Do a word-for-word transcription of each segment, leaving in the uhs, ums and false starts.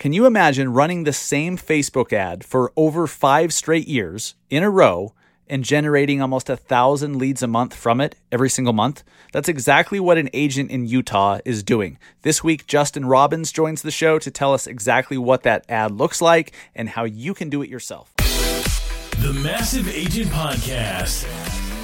Can you imagine running the same Facebook ad for over five straight years in a row and generating almost a thousand leads a month from it every single month? That's exactly what an agent in Utah is doing. This week, Justin Robbins joins the show to tell us exactly what that ad looks like and how you can do it yourself. The Massive Agent Podcast.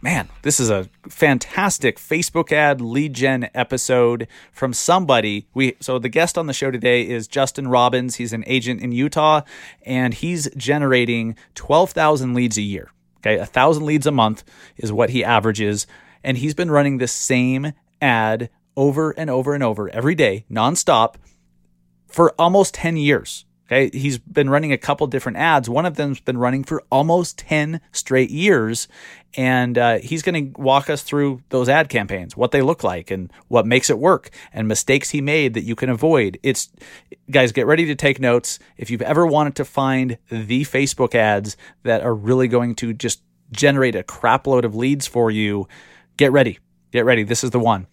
Man, this is a fantastic Facebook ad lead gen episode from somebody. We so the guest on the show today is Justin Robbins. He's an agent in Utah, and he's generating twelve thousand leads a year. Okay, one thousand leads a month is what he averages, and he's been running this same ad over and over and over every day, nonstop, for almost ten years. Okay, he's been running a couple different ads. One of them's been running for almost ten straight years, and uh, he's going to walk us through those ad campaigns, what they look like, and what makes it work, and mistakes he made that you can avoid. It's guys, get ready to take notes. If you've ever wanted to find the Facebook ads that are really going to just generate a crap load of leads for you, get ready. Get ready. This is the one.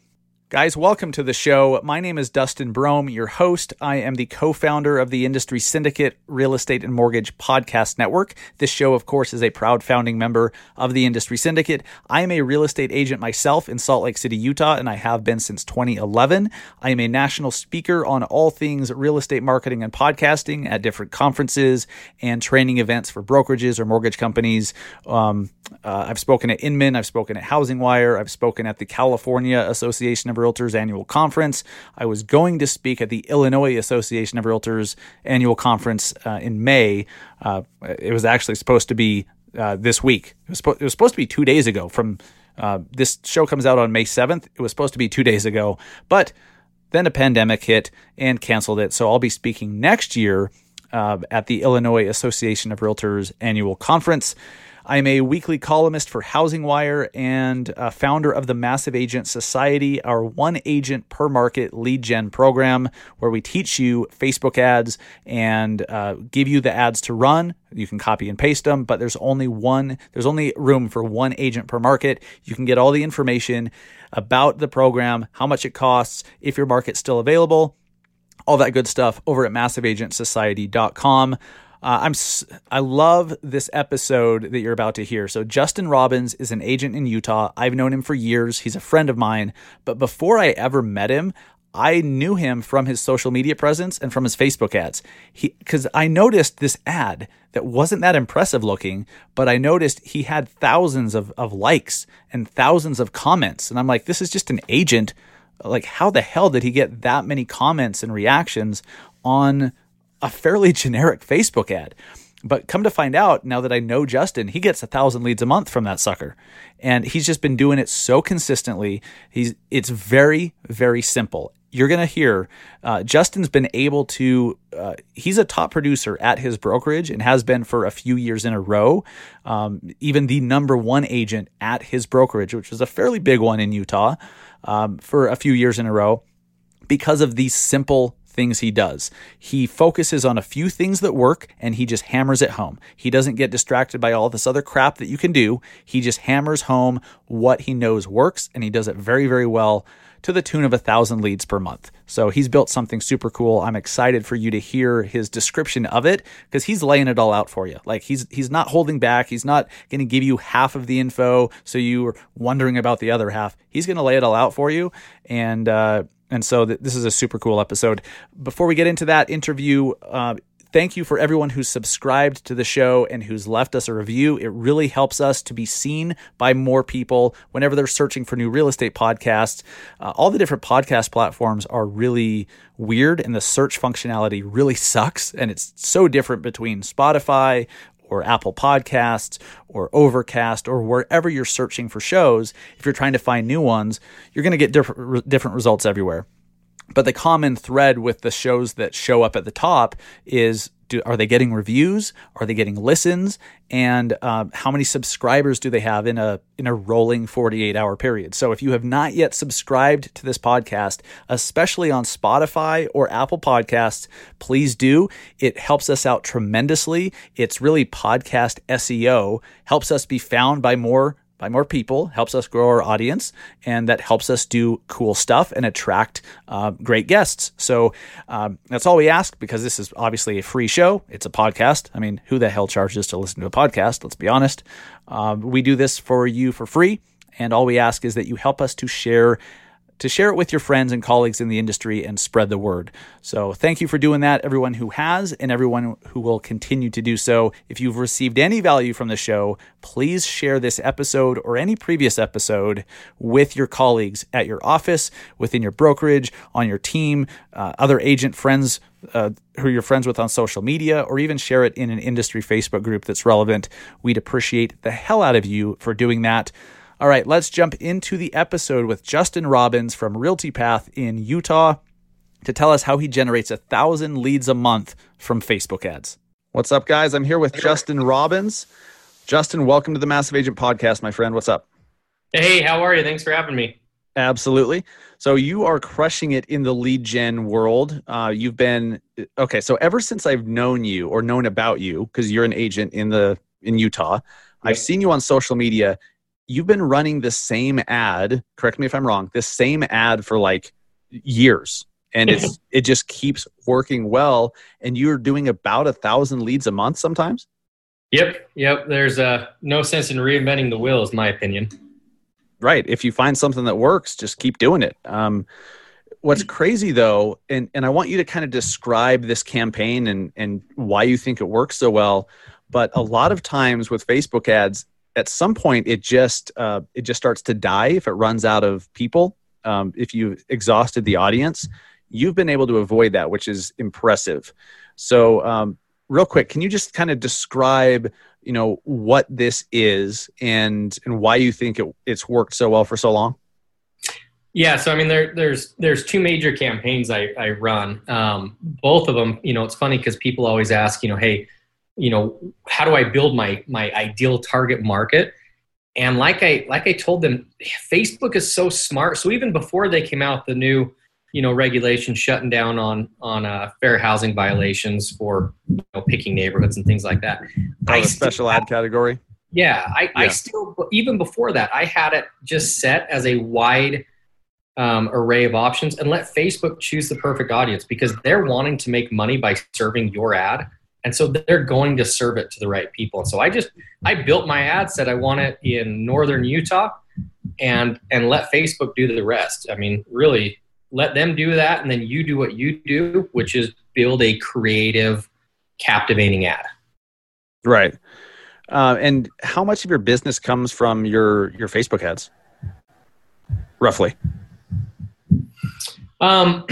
Guys, welcome to the show. My name is Dustin Brohm, your host. I am the co-founder of the Industry Syndicate Real Estate and Mortgage Podcast Network. This show, of course, is a proud founding member of the Industry Syndicate. I am a real estate agent myself in Salt Lake City, Utah, and I have been since twenty eleven. I am a national speaker on all things real estate marketing and podcasting at different conferences and training events for brokerages or mortgage companies. Um, uh, I've spoken at Inman. I've spoken at Housing Wire. I've spoken at the California Association of Realtors Annual Conference. I was going to speak at the Illinois Association of Realtors Annual Conference uh, in May. Uh, it was actually supposed to be uh, this week. It was, spo- it was supposed to be two days ago. From uh, this show comes out on May seventh. It was supposed to be two days ago, but then a pandemic hit and canceled it. So I'll be speaking next year uh, at the Illinois Association of Realtors Annual Conference. I'm a weekly columnist for Housing Wire and a founder of the Massive Agent Society, our one agent per market lead gen program, where we teach you Facebook ads and uh, give you the ads to run. You can copy and paste them, but there's only one. There's only room for one agent per market. You can get all the information about the program, how much it costs, if your market's still available, all that good stuff over at massive agent society dot com. Uh, I'm I love this episode that you're about to hear. So Justin Robbins is an agent in Utah. I've known him for years. He's a friend of mine. But before I ever met him, I knew him from his social media presence and from his Facebook ads. He because I noticed this ad that wasn't that impressive looking, but I noticed he had thousands of, of likes and thousands of comments. And I'm like, this is just an agent. Like, how the hell did he get that many comments and reactions on a fairly generic Facebook ad? But come to find out, now that I know Justin, he gets a thousand leads a month from that sucker, and he's just been doing it so consistently. He's it's very, very simple. You're going to hear uh, Justin's been able to, uh, he's a top producer at his brokerage and has been for a few years in a row, um, even the number one agent at his brokerage, which is a fairly big one in Utah, um, for a few years in a row because of these simple things he does. He focuses on a few things that work, and he just hammers it home. He doesn't get distracted by all this other crap that you can do. He just hammers home what he knows works, and he does it very, very well to the tune of a thousand leads per month. So he's built something super cool. I'm excited for you to hear his description of it because he's laying it all out for you. Like he's he's not holding back. He's not going to give you half of the info so you're wondering about the other half. He's going to lay it all out for you, and uh, And so th- this is a super cool episode. Before we get into that interview, uh, thank you for everyone who's subscribed to the show and who's left us a review. It really helps us to be seen by more people whenever they're searching for new real estate podcasts. Uh, all the different podcast platforms are really weird, and the search functionality really sucks. And it's so different between Spotify or Apple Podcasts or Overcast or wherever you're searching for shows. If you're trying to find new ones, you're going to get different, different results everywhere. But the common thread with the shows that show up at the top is Do, are they getting reviews? Are they getting listens? And uh, how many subscribers do they have in a in a rolling forty-eight hour period? So if you have not yet subscribed to this podcast, especially on Spotify or Apple Podcasts, please do. It helps us out tremendously. It's really podcast S E O, helps us be found by more by more people, helps us grow our audience, and that helps us do cool stuff and attract uh, great guests. So um, that's all we ask, because this is obviously a free show. It's a podcast. I mean, who the hell charges to listen to a podcast? Let's be honest. Um, we do this for you for free, and all we ask is that you help us to share to share it with your friends and colleagues in the industry and spread the word. So thank you for doing that, everyone who has and everyone who will continue to do so. If you've received any value from the show, please share this episode or any previous episode with your colleagues at your office, within your brokerage, on your team, uh, other agent friends uh, who you're friends with on social media, or even share it in an industry Facebook group that's relevant. We'd appreciate the hell out of you for doing that. All right, let's jump into the episode with Justin Robbins from Realty Path in Utah to tell us how he generates a thousand leads a month from Facebook ads. What's up, guys? I'm here with Justin Robbins. Justin, welcome to the Massive Agent Podcast, my friend. What's up? Hey, how are you? Thanks for having me. Absolutely. So you are crushing it in the lead gen world. Uh, you've been, okay, so ever since I've known you or known about you, because you're an agent in the in Utah, yep. I've seen you on social media. You've been running the same ad, correct me if I'm wrong, this same ad for like years. And it's, it just keeps working well. And you're doing about a thousand leads a month sometimes? Yep. Yep. There's uh, no sense in reinventing the wheel, is my opinion. Right. If you find something that works, just keep doing it. Um, what's crazy though, and, and I want you to kind of describe this campaign and, and why you think it works so well. But a lot of times with Facebook ads, at some point, it just uh, it just starts to die if it runs out of people. Um, if you've exhausted the audience, you've been able to avoid that, which is impressive. So, um, real quick, can you just kind of describe, you know, what this is and and why you think it, it's worked so well for so long? Yeah, so I mean, there there's there's two major campaigns I I run. Um, both of them, you know, it's funny because people always ask, you know, hey, you know, how do I build my, my ideal target market? And like I, like I told them, Facebook is so smart. So even before they came out, the new, you know, regulation shutting down on, on uh, fair housing violations for, you know, picking neighborhoods and things like that. Oh, I a special ad category. Yeah. I, yeah. I still, even before that, I had it just set as a wide um, array of options and let Facebook choose the perfect audience, because they're wanting to make money by serving your ad. And so they're going to serve it to the right people. And so I just, I built my ad set. I want it in northern Utah, and and let Facebook do the rest. I mean, really let them do that. And then you do what you do, which is build a creative, captivating ad. Right. Uh, and how much of your business comes from your, your Facebook ads? Roughly. Um,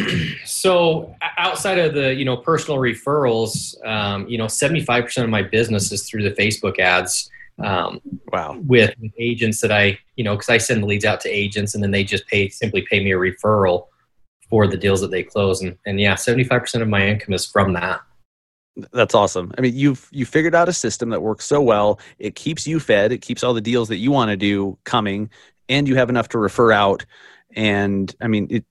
so outside of the, you know, personal referrals, um, you know, seventy-five percent of my business is through the Facebook ads, um, wow. with agents that I, you know, cause I send the leads out to agents and then they just pay, simply pay me a referral for the deals that they close. And, and yeah, seventy-five percent of my income is from that. That's awesome. I mean, you've, you figured out a system that works so well. It keeps you fed. It keeps all the deals that you want to do coming, and you have enough to refer out. And I mean, it,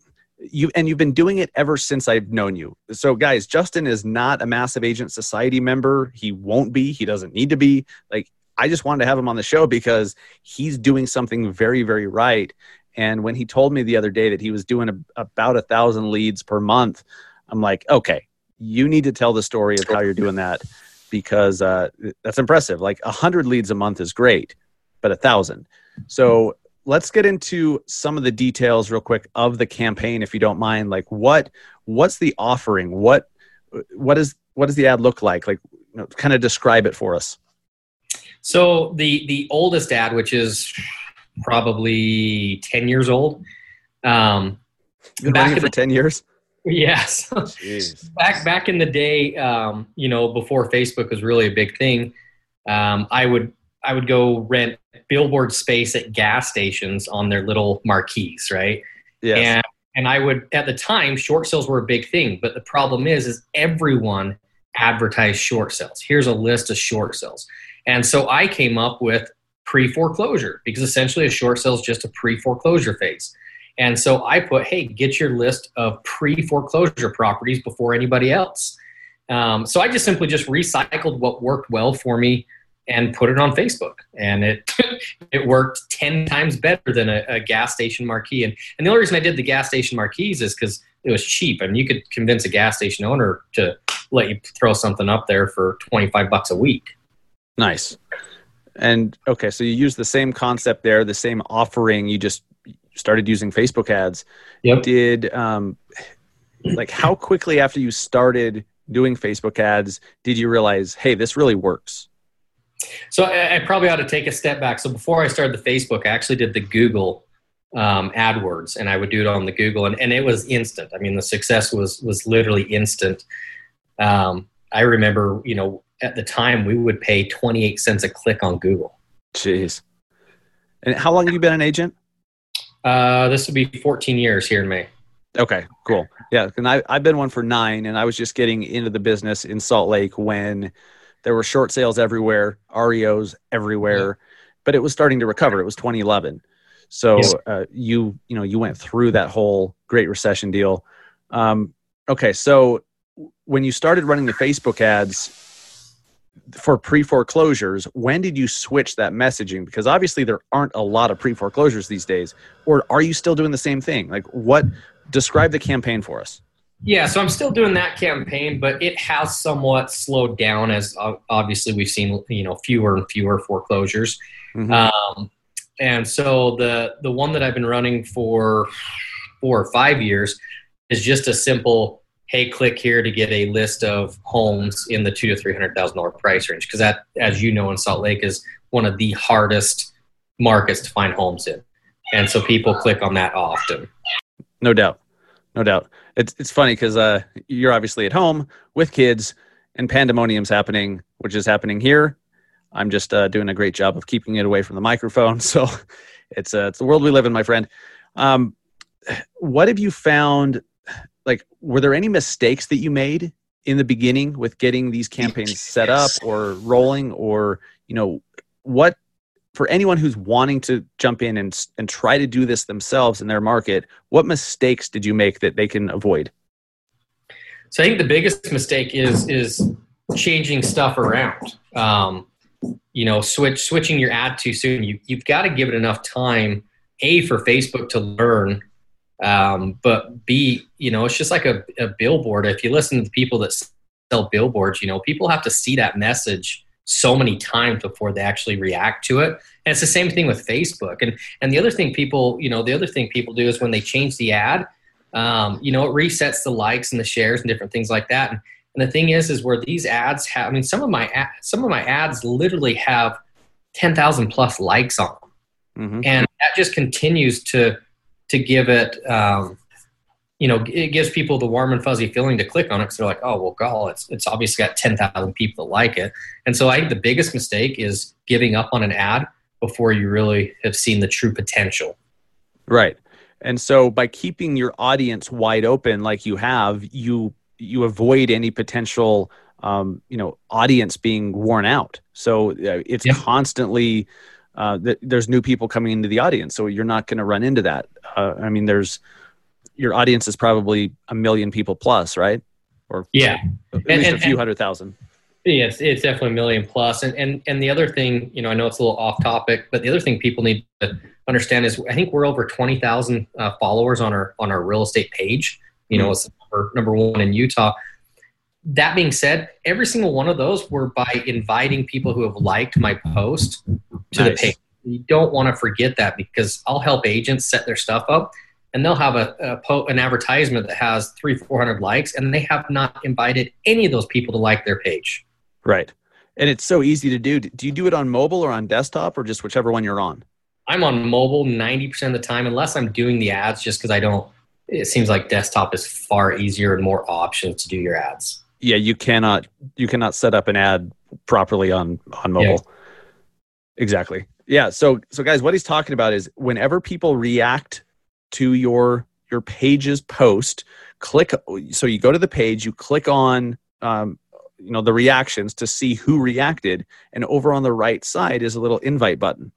You and you've been doing it ever since I've known you. So guys, Justin is not a Massive Agent Society member. He won't be. He doesn't need to be. Like, I just wanted to have him on the show because he's doing something very, very right. And when he told me the other day that he was doing a, about a thousand leads per month, I'm like, okay, you need to tell the story of how you're doing that, because uh, that's impressive. Like a hundred leads a month is great, but a thousand. So let's get into some of the details real quick of the campaign, if you don't mind. Like, what what's the offering? What what is what does the ad look like? Like, you know, kind of describe it for us. So the the oldest ad, which is probably ten years old, um, been running for ten years. Yes, back back in the day, um, you know, before Facebook was really a big thing, um, I would. I would go rent billboard space at gas stations on their little marquees, right? Yes. And, and I would, at the time, short sales were a big thing. But the problem is, is everyone advertise short sales. Here's a list of short sales. And so I came up with pre-foreclosure, because essentially a short sale is just a pre-foreclosure phase. And so I put, hey, get your list of pre-foreclosure properties before anybody else. Um, so I just simply just recycled what worked well for me and put it on Facebook. And it it worked ten times better than a, a gas station marquee. And, and the only reason I did the gas station marquees is because it was cheap. I mean, you could convince a gas station owner to let you throw something up there for twenty-five bucks a week. Nice. And okay, so you use the same concept there, the same offering. You just started using Facebook ads. Yep. Did um, like how quickly after you started doing Facebook ads did you realize, hey, this really works? So I, I probably ought to take a step back. So before I started the Facebook, I actually did the Google um, AdWords, and I would do it on the Google, and, and it was instant. I mean, the success was was literally instant. Um, I remember, you know, at the time we would pay twenty-eight cents a click on Google. Jeez. And how long have you been an agent? Uh, this would be fourteen years here in May. Okay, cool. Yeah. And I, I've been one for nine, and I was just getting into the business in Salt Lake when there were short sales everywhere, R E Os everywhere, but it was starting to recover. It was twenty eleven. So, yes. uh, you, you know, you went through that whole Great Recession deal. Um, okay. So when you started running the Facebook ads for pre-foreclosures, when did you switch that messaging? Because obviously there aren't a lot of pre-foreclosures these days, or are you still doing the same thing? Like what, describe the campaign for us. Yeah, so I'm still doing that campaign, but it has somewhat slowed down as obviously we've seen, you know, fewer and fewer foreclosures. Mm-hmm. Um, and so the the one that I've been running for four or five years is just a simple, hey, click here to get a list of homes in the two to three hundred thousand dollar price range, because that, as you know, in Salt Lake is one of the hardest markets to find homes in, and so people click on that often. No doubt, no doubt. It's it's funny because uh, you're obviously at home with kids and pandemonium's happening, which is happening here. I'm just uh, doing a great job of keeping it away from the microphone. So it's uh, it's the world we live in, my friend. Um, what have you found, like, were there any mistakes that you made in the beginning with getting these campaigns set up or rolling, or, you know, what, for anyone who's wanting to jump in and and try to do this themselves in their market, what mistakes did you make that they can avoid? So I think the biggest mistake is is changing stuff around. Um, you know, switch switching your ad too soon. You you've got to give it enough time, A, for Facebook to learn, um, but B, you know, it's just like a, a billboard. If you listen to the people that sell billboards, you know, people have to see that message so many times before they actually react to it. And it's the same thing with Facebook. And and the other thing people, you know, the other thing people do is when they change the ad, um, you know, it resets the likes and the shares and different things like that. And, and the thing is, is where these ads have, I mean, some of my ad, some of my ads literally have ten thousand plus likes on them. Mm-hmm. And that just continues to, to give it, um, you know, it gives people the warm and fuzzy feeling to click on it because they're like, oh, well, gall, it's it's obviously got ten thousand people that like it. And so I think the biggest mistake is giving up on an ad before you really have seen the true potential. Right. And so by keeping your audience wide open like you have, you you avoid any potential, um, you know, audience being worn out. So uh, it's yep. constantly, uh, th- there's new people coming into the audience. So you're not going to run into that. Uh, I mean, there's, your audience is probably a million people plus, right? Or yeah, at least and, a few and, hundred thousand. Yeah, it's, it's definitely a million plus. And, and and the other thing, you know, I know it's a little off topic, but the other thing people need to understand is I think we're over twenty thousand uh, followers on our on our real estate page. You mm-hmm. know, it's number, number one in Utah. That being said, every single one of those were by inviting people who have liked my post to nice. the page. You don't want to forget that, because I'll help agents set their stuff up, and they'll have a, a po- an advertisement that has three, four hundred likes, and they have not invited any of those people to like their page. Right, and it's so easy to do. Do you do it on mobile or on desktop, or just whichever one you're on? I'm on mobile ninety percent of the time, unless I'm doing the ads, just because I don't. It seems like desktop is far easier and more options to do your ads. Yeah, you cannot you cannot set up an ad properly on on mobile. Yeah. Exactly. Yeah. So so guys, what he's talking about is whenever people react to your your page's post, click. So you go to the page, you click on um, you know, the reactions to see who reacted. And over on the right side is a little invite button.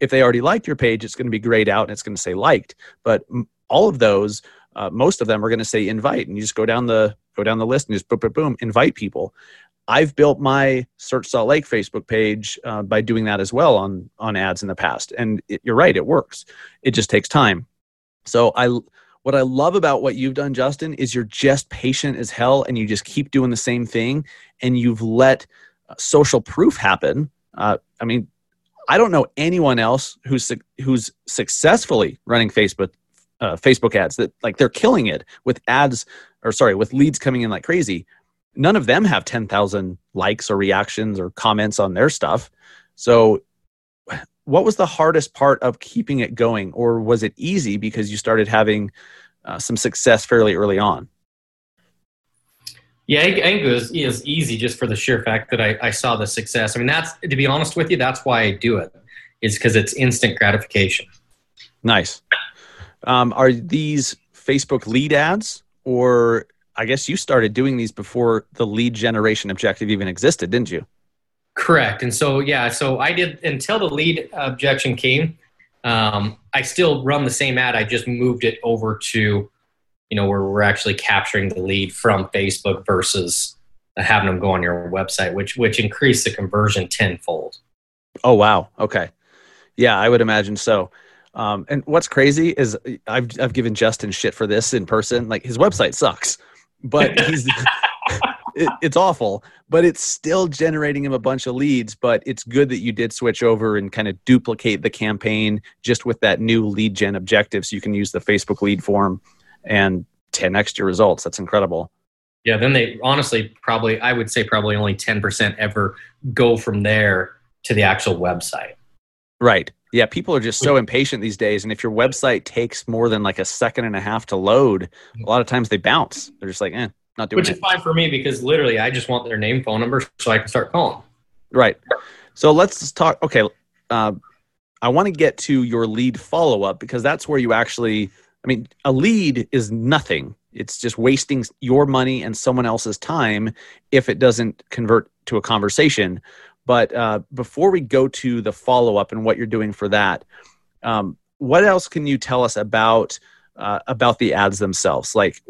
If they already liked your page, it's going to be grayed out and it's going to say liked. But all of those, uh, most of them are going to say invite. And you just go down the go down the list and just boom, boom, boom, invite people. I've built my Search Salt Lake Facebook page uh, by doing that as well on, on ads in the past. And it, you're right, it works. It just takes time. So I, what I love about what you've done, Justin, is you're just patient as hell and you just keep doing the same thing and you've let social proof happen. Uh, I mean, I don't know anyone else who's su- who's successfully running Facebook uh, Facebook ads that like they're killing it with ads or sorry, with leads coming in like crazy. None of them have ten thousand likes or reactions or comments on their stuff. So what was the hardest part of keeping it going, or was it easy because you started having uh, some success fairly early on? Yeah, I think it was, it was easy just for the sheer fact that I, I saw the success. I mean, that's, to be honest with you, that's why I do it, is because it's instant gratification. Nice. Um, are these Facebook lead ads, or I guess you started doing these before the lead generation objective even existed, didn't you? Correct. And so, yeah, so I did until the lead objection came. Um, I still run the same ad. I just moved it over to, you know, where we're actually capturing the lead from Facebook versus having them go on your website, which, which increased the conversion tenfold. Oh, wow. Okay. Yeah, I would imagine so. Um, and what's crazy is I've, I've given Justin shit for this in person. Like, his website sucks. But he's it, it's awful, but it's still generating him a bunch of leads. But it's good that you did switch over and kind of duplicate the campaign just with that new lead gen objective. So you can use the Facebook lead form and ten x your results. That's incredible. Yeah. Then they honestly probably, I would say probably only ten percent ever go from there to the actual website. Right. Yeah, people are just so impatient these days. And if your website takes more than like a second and a half to load, a lot of times they bounce. They're just like, eh, not doing it. Which is fine for me because literally I just want their name, phone number, so I can start calling. Right. So let's talk. Okay. Uh, I want to get to your lead follow-up because that's where you actually, I mean, a lead is nothing. It's just wasting your money and someone else's time if it doesn't convert to a conversation. But uh, before we go to the follow-up and what you're doing for that, um, what else can you tell us about uh, about the ads themselves? Like,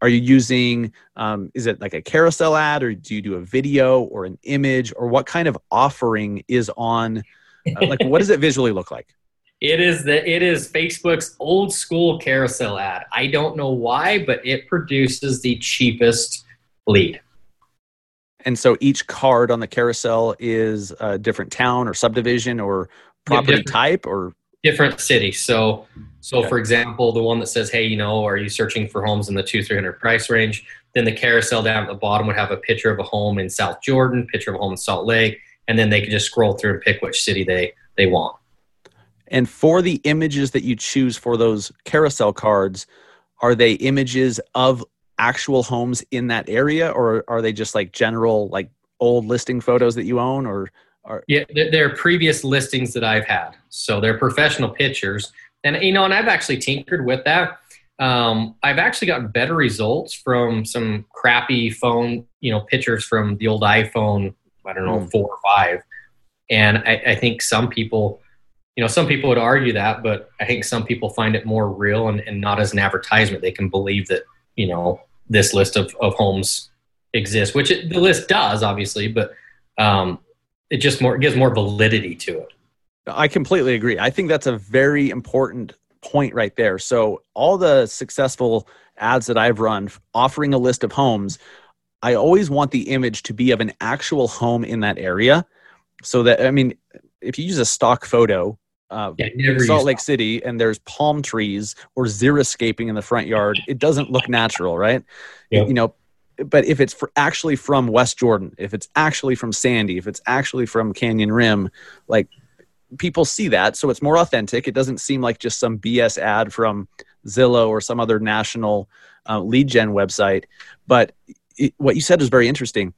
are you using, um, is it like a carousel ad, or do you do a video or an image, or what kind of offering is on, uh, like what does it visually look like? It is the it is Facebook's old school carousel ad. I don't know why, but it produces the cheapest lead. And so each card on the carousel is a different town or subdivision or property different, type or different city. So, so okay. For example, the one that says, hey, you know, are you searching for homes in the two, three hundred price range? Then the carousel down at the bottom would have a picture of a home in South Jordan, picture of a home in Salt Lake. And then they could just scroll through and pick which city they, they want. And for the images that you choose for those carousel cards, are they images of actual homes in that area, or are they just like general, like old listing photos that you own, or are... Yeah, they're previous listings that I've had. So they're professional pictures, and you know, and I've actually tinkered with that. Um, I've actually gotten better results from some crappy phone, you know, pictures from the old iPhone. I don't know, mm. four or five, and I, I think some people, you know, some people would argue that, but I think some people find it more real and, and not as an advertisement. They can believe that, you know, this list of, of homes exists, which it, the list does obviously, but um, it just more it gives more validity to it. I completely agree. I think that's a very important point right there. So all the successful ads that I've run offering a list of homes, I always want the image to be of an actual home in that area. So that, I mean, if you use a stock photo, Uh, yeah, in Salt Lake City, and there's palm trees or xeriscaping in the front yard, it doesn't look natural, right? Yeah. You know, but if it's for actually from West Jordan, if it's actually from Sandy, if it's actually from Canyon Rim, like people see that, so it's more authentic. It doesn't seem like just some B S ad from Zillow or some other national uh, lead gen website. But it, what you said is very interesting.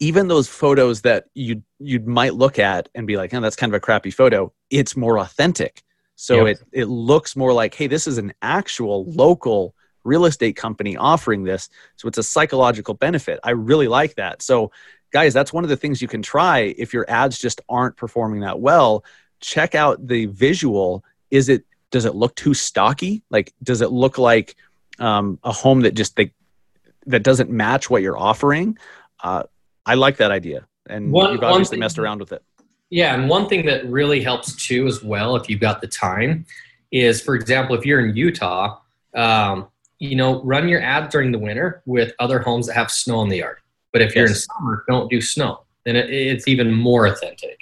Even those photos that you you might look at and be like, oh, that's kind of a crappy photo, it's more authentic. So yep. it it looks more like, hey, this is an actual local real estate company offering this. So it's a psychological benefit. I really like that. So guys, that's one of the things you can try. If your ads just aren't performing that well, check out the visual. Is it, does it look too stocky? Like, does it look like um, a home that just, they, that doesn't match what you're offering? Uh, I like that idea. And one, you've obviously thing, messed around with it. Yeah. And one thing that really helps too, as well, if you've got the time, is, for example, if you're in Utah, um, you know, run your ad during the winter with other homes that have snow in the yard. But if yes. you're in summer, don't do snow. Then it, it's even more authentic.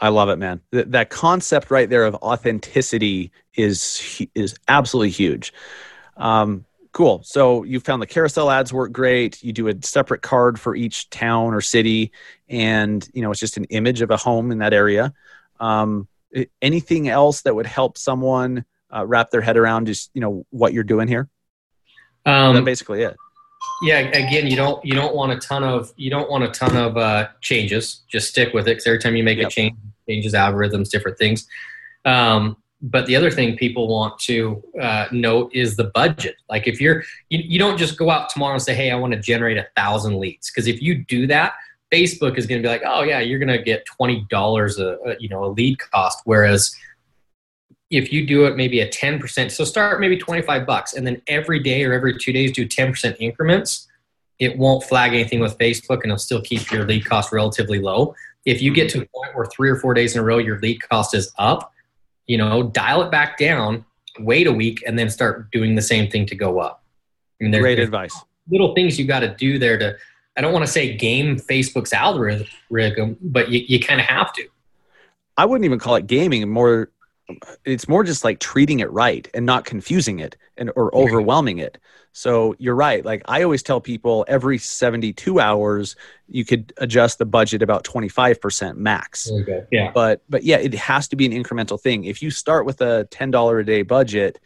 I love it, man. Th- that concept right there of authenticity is is absolutely huge. Um, cool. So you found the carousel ads work great. You do a separate card for each town or city, and you know it's just an image of a home in that area. Um, anything else that would help someone uh, wrap their head around just you know what you're doing here? Um, That's basically it. Yeah. Again, you don't you don't want a ton of you don't want a ton of uh, changes. Just stick with it, because every time you make yep. a change, changes algorithms, different things. Um, but the other thing people want to uh, note is the budget. Like if you're you, you don't just go out tomorrow and say, hey, I want to generate a thousand leads, because if you do that, Facebook is going to be like, oh yeah, you're going to get twenty dollars a, a you know a lead cost, whereas if you do it maybe a ten percent, so start maybe twenty-five bucks, and then every day or every two days do ten percent increments, it won't flag anything with Facebook and it'll still keep your lead cost relatively low. If you get to a point where three or four days in a row your lead cost is up, you know, dial it back down, wait a week, and then start doing the same thing to go up. I mean, there's, Great there's advice. Little things you got to do there to, I don't want to say game Facebook's algorithm, but you, you kind of have to. I wouldn't even call it gaming, more... It's more just like treating it right and not confusing it and or overwhelming it. So you're right. Like I always tell people, every seventy-two hours, you could adjust the budget about twenty-five percent max. Okay. Yeah. But but yeah, it has to be an incremental thing. If you start with a ten dollars a day budget,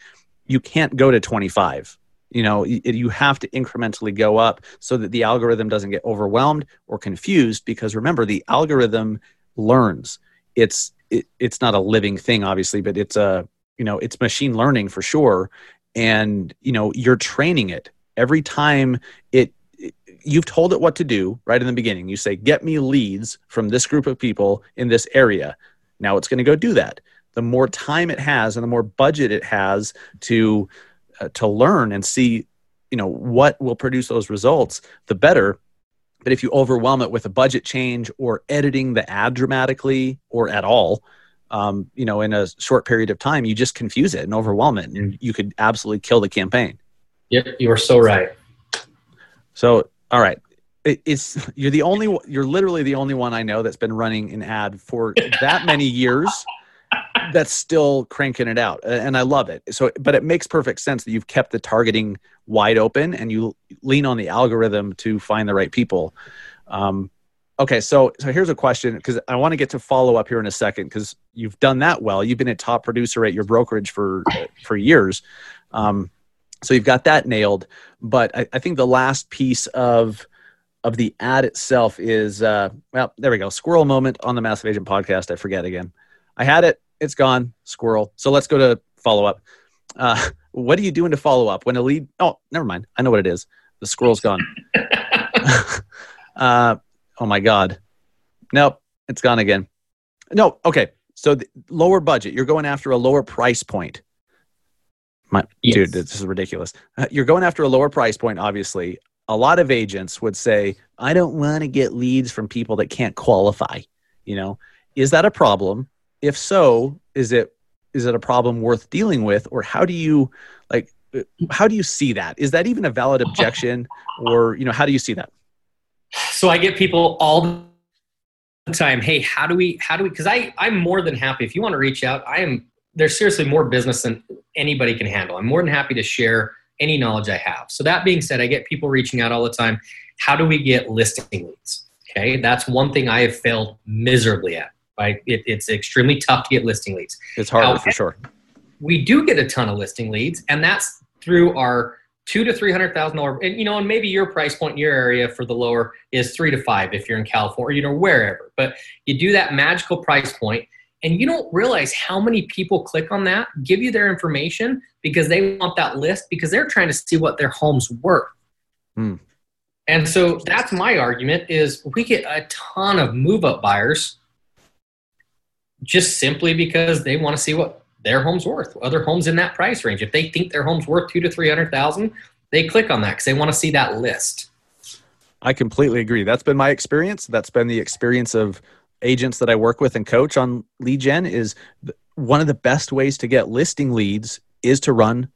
you can't go to twenty-five. You know, you have to incrementally go up so that the algorithm doesn't get overwhelmed or confused. Because remember, the algorithm learns. It's It, it's not a living thing, obviously, but it's a, you know, it's machine learning for sure. And, you know, you're training it every time it, it, you've told it what to do right in the beginning. You say, get me leads from this group of people in this area. Now it's going to go do that. The more time it has and the more budget it has to, uh, to learn and see, you know, what will produce those results, the better. But if you overwhelm it with a budget change or editing the ad dramatically or at all, um, you know, in a short period of time, you just confuse it and overwhelm it, and you could absolutely kill the campaign. Yep, you are so right. So, all right, it, it's you're the only, you're literally the only one I know that's been running an ad for that many years. That's still cranking it out, and I love it. So, but it makes perfect sense that you've kept the targeting wide open and you lean on the algorithm to find the right people. Um, okay, so so here's a question, because I want to get to follow up here in a second, because you've done that well. You've been a top producer at your brokerage for for years, um, so you've got that nailed. But I, I think the last piece of of the ad itself is uh, well, there we go. Squirrel moment on the Massive Agent Podcast. I forget again. I had it. It's gone. Squirrel. So let's go to follow-up. Uh, what are you doing to follow-up? When a lead... Oh, never mind. I know what it is. The squirrel's gone. uh, oh, my God. Nope. It's gone again. No. Okay. So the lower budget. You're going after a lower price point. My, yes. Dude, this is ridiculous. Uh, you're going after a lower price point, obviously. A lot of agents would say, I don't want to get leads from people that can't qualify. You know, is that a problem? If so, is it is it a problem worth dealing with, or how do you like how do you see that? Is that even a valid objection, or you know, how do you see that? So I get people all the time, hey, how do we how do we because I I'm more than happy if you want to reach out. I am there's seriously more business than anybody can handle. I'm more than happy to share any knowledge I have. So that being said, I get people reaching out all the time. How do we get listing leads? Okay, that's one thing I have failed miserably at. Like it, it's extremely tough to get listing leads. It's harder now, for sure. We do get a ton of listing leads, and that's through our two to three hundred thousand dollars. And you know, and maybe your price point in your area for the lower is three to five if you're in California, you know, wherever. But you do that magical price point, And you don't realize how many people click on that, give you their information because they want that list because they're trying to see what their home's worth. Mm. And so that's my argument is we get a ton of move-up buyers just simply because they want to see what their home's worth, other homes in that price range. If they think their home's worth two to three hundred thousand, they click on that because they want to see that list. I completely agree. That's been my experience. That's been the experience of agents that I work with and coach on lead gen is one of the best ways to get listing leads is to run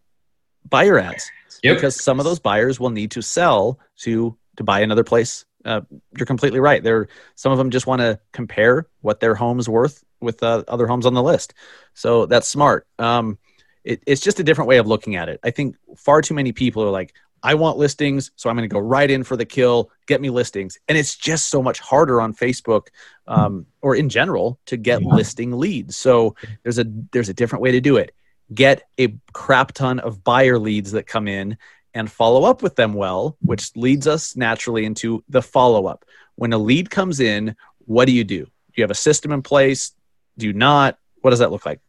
buyer ads. Yep. Because some of those buyers will need to sell to to buy another place. Uh, you're completely right. There, some of them just want to compare what their home's worth with uh, other homes on the list. So that's smart. Um, it, it's just a different way of looking at it. I think far too many people are like, I want listings, so I'm going to go right in for the kill, get me listings. And it's just so much harder on Facebook um, or in general to get yeah. listing leads. So there's a there's a different way to do it. Get a crap ton of buyer leads that come in and follow up with them well, which leads us naturally into the follow-up. When a lead comes in, what do you do? Do you have a system in place? Do you not? What does that look like?